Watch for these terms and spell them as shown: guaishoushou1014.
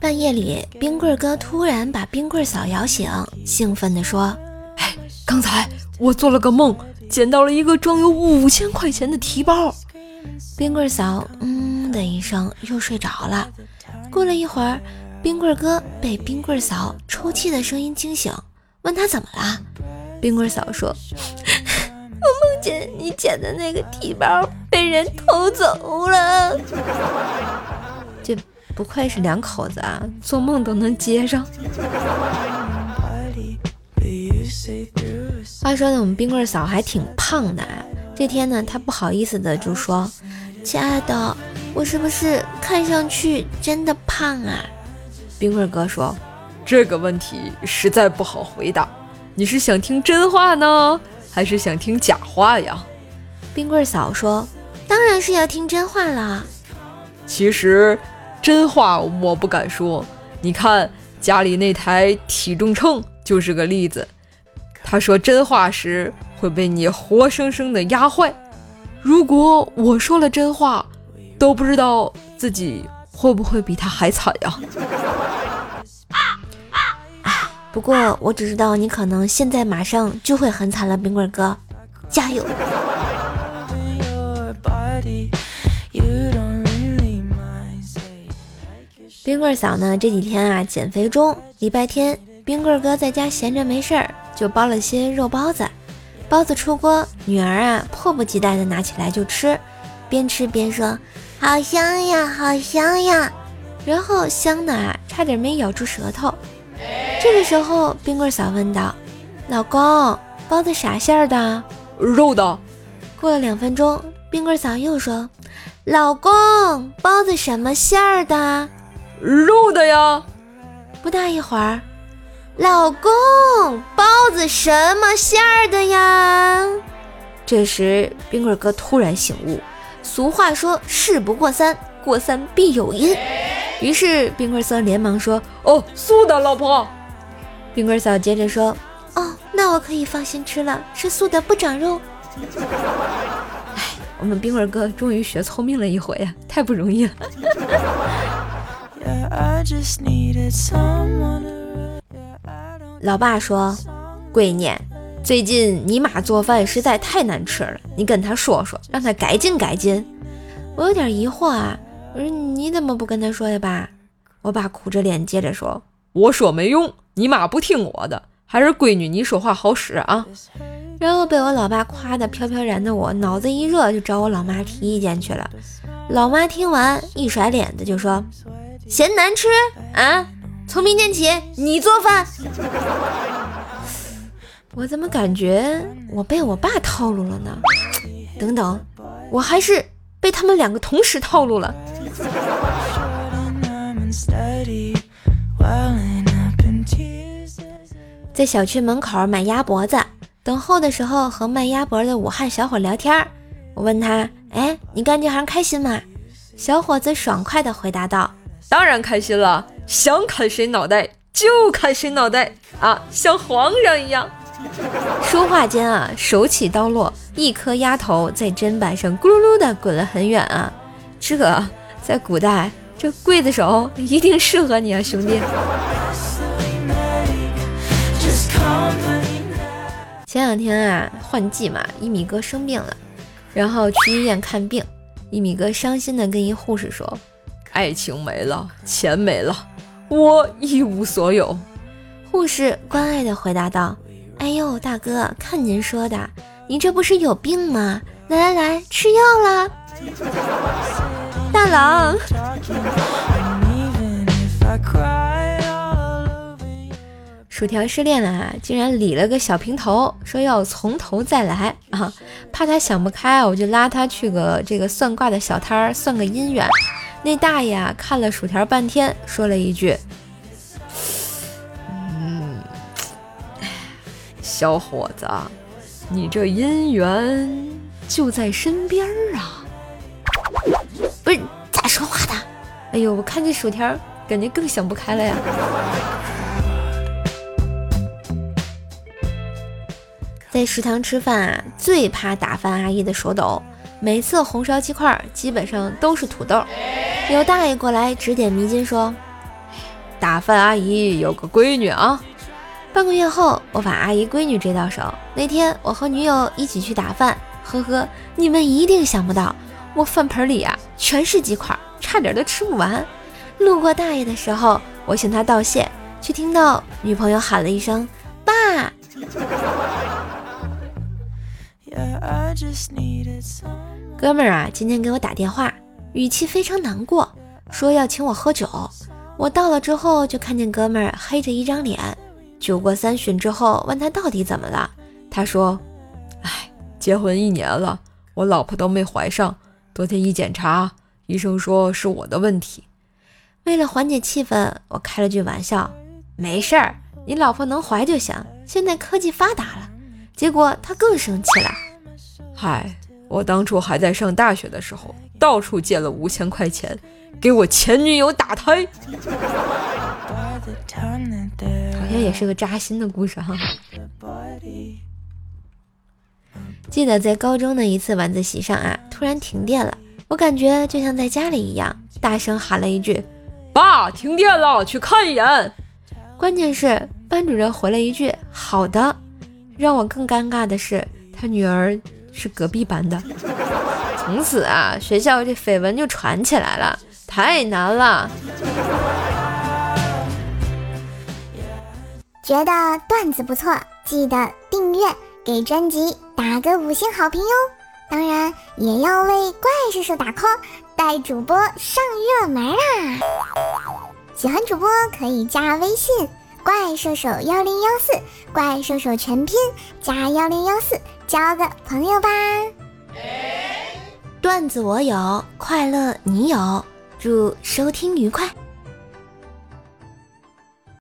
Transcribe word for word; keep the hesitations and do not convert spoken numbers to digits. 半夜里，冰棍哥突然把冰棍嫂摇醒，兴奋地说：哎，刚才我做了个梦，捡到了一个装有五千块钱的提包。冰棍嫂嗯的一声又睡着了。过了一会儿，冰棍哥被冰棍嫂抽泣的声音惊醒，问他怎么了。冰棍嫂说：我梦见你捡的那个提包被人偷走了。这不愧是两口子啊，做梦都能接上。话说呢，我们冰棍嫂还挺胖的啊。这天呢，她不好意思的就说：亲爱的，我是不是看上去真的胖啊？冰棍哥说：这个问题实在不好回答，你是想听真话呢，还是想听假话呀？冰棍嫂说：当然是要听真话了。其实真话我不敢说，你看家里那台体重秤就是个例子，他说真话时会被你活生生的压坏。如果我说了真话，都不知道自己会不会比他还惨呀。啊，不过我只知道你可能现在马上就会很惨了，冰棍哥，加油。冰棍嫂呢，这几天啊减肥中，礼拜天冰棍哥在家闲着没事儿，就包了些肉包子。包子出锅，女儿啊迫不及待的拿起来就吃，边吃边说：好香呀，好香呀。然后香的啊差点没咬住舌头。这个时候冰棍嫂问道：老公，包子啥馅儿的？肉的。过了两分钟，冰棍嫂又说：老公，包子什么馅儿的？肉的呀。不大一会儿，老公，包子什么馅儿的呀？这时冰棍哥突然醒悟，俗话说事不过三，过三必有因。于是冰棍嫂连忙说：哦，素的，老婆。冰棍嫂接着说：哦，那我可以放心吃了，吃素的不长肉。哎，我们冰棍哥终于学聪明了一回啊，太不容易了。老爸说：闺女，最近你妈做饭实在太难吃了，你跟她说说，让她改进改进。我有点疑惑啊，我说你怎么不跟她说呀爸？我爸苦着脸接着说：我说没用，你妈不听我的，还是闺女你说话好使啊。然后被我老爸夸得飘飘然的我，脑子一热就找我老妈提意见去了。老妈听完一甩脸的就说：嫌难吃啊？从明天起你做饭。我怎么感觉我被我爸套路了呢？等等，我还是被他们两个同时套路了。在小区门口买鸭脖子，等候的时候和卖鸭脖的武汉小伙聊天，我问他：哎，你干这行开心吗？小伙子爽快地回答道：当然开心了，想砍谁脑袋就砍谁脑袋啊，像皇上一样。说话间啊，手起刀落，一颗鸭头在砧板上咕噜噜的滚了很远啊。这个在古代，这刽子手一定适合你啊，兄弟。前两天啊换季嘛，一米哥生病了，然后去医院看病。一米哥伤心的跟一护士说：爱情没了，钱没了，我一无所有。护士关爱地回答道：哎呦大哥，看您说的，您这不是有病吗？来来来，吃药啦。大郎。薯条失恋了啊，竟然理了个小平头，说要从头再来啊，怕他想不开，我就拉他去个这个算卦的小摊算个姻缘。那大爷啊看了薯条半天，说了一句：嗯，小伙子，你这姻缘就在身边啊。不是咋说话的？哎呦，我看这薯条感觉更想不开了呀。在食堂吃饭啊，最怕打饭阿姨的手抖，每次红烧鸡块基本上都是土豆。有大爷过来指点迷津说，打饭阿姨有个闺女啊。半个月后我把阿姨闺女追到手，那天我和女友一起去打饭，呵呵，你们一定想不到，我饭盆里啊全是鸡块，差点都吃不完。路过大爷的时候我向他道谢，却听到女朋友喊了一声爸。哥们儿啊今天给我打电话，语气非常难过，说要请我喝酒。我到了之后就看见哥们儿黑着一张脸，酒过三巡之后问他到底怎么了，他说哎，结婚一年了，我老婆都没怀上，昨天一检查医生说是我的问题。为了缓解气氛我开了句玩笑，没事儿，你老婆能怀就行，现在科技发达了。结果他更生气了，嗨，我当初还在上大学的时候到处借了五千块钱给我前女友打胎。好像也是个扎心的故事哈。记得在高中的一次晚自习上啊，突然停电了，我感觉就像在家里一样，大声喊了一句，爸，停电了，去看一眼。关键是班主任回了一句好的。让我更尴尬的是他女儿是隔壁班的。从此啊学校这绯闻就传起来了，太难了。觉得段子不错，记得订阅，给专辑打个五星好评哟。当然也要为怪叔叔打 call， 带主播上热门啊。喜欢主播可以加微信怪兽手一零一四，怪兽手全拼加幺零幺四，交个朋友吧。段子我有，快乐你有，祝收听愉快。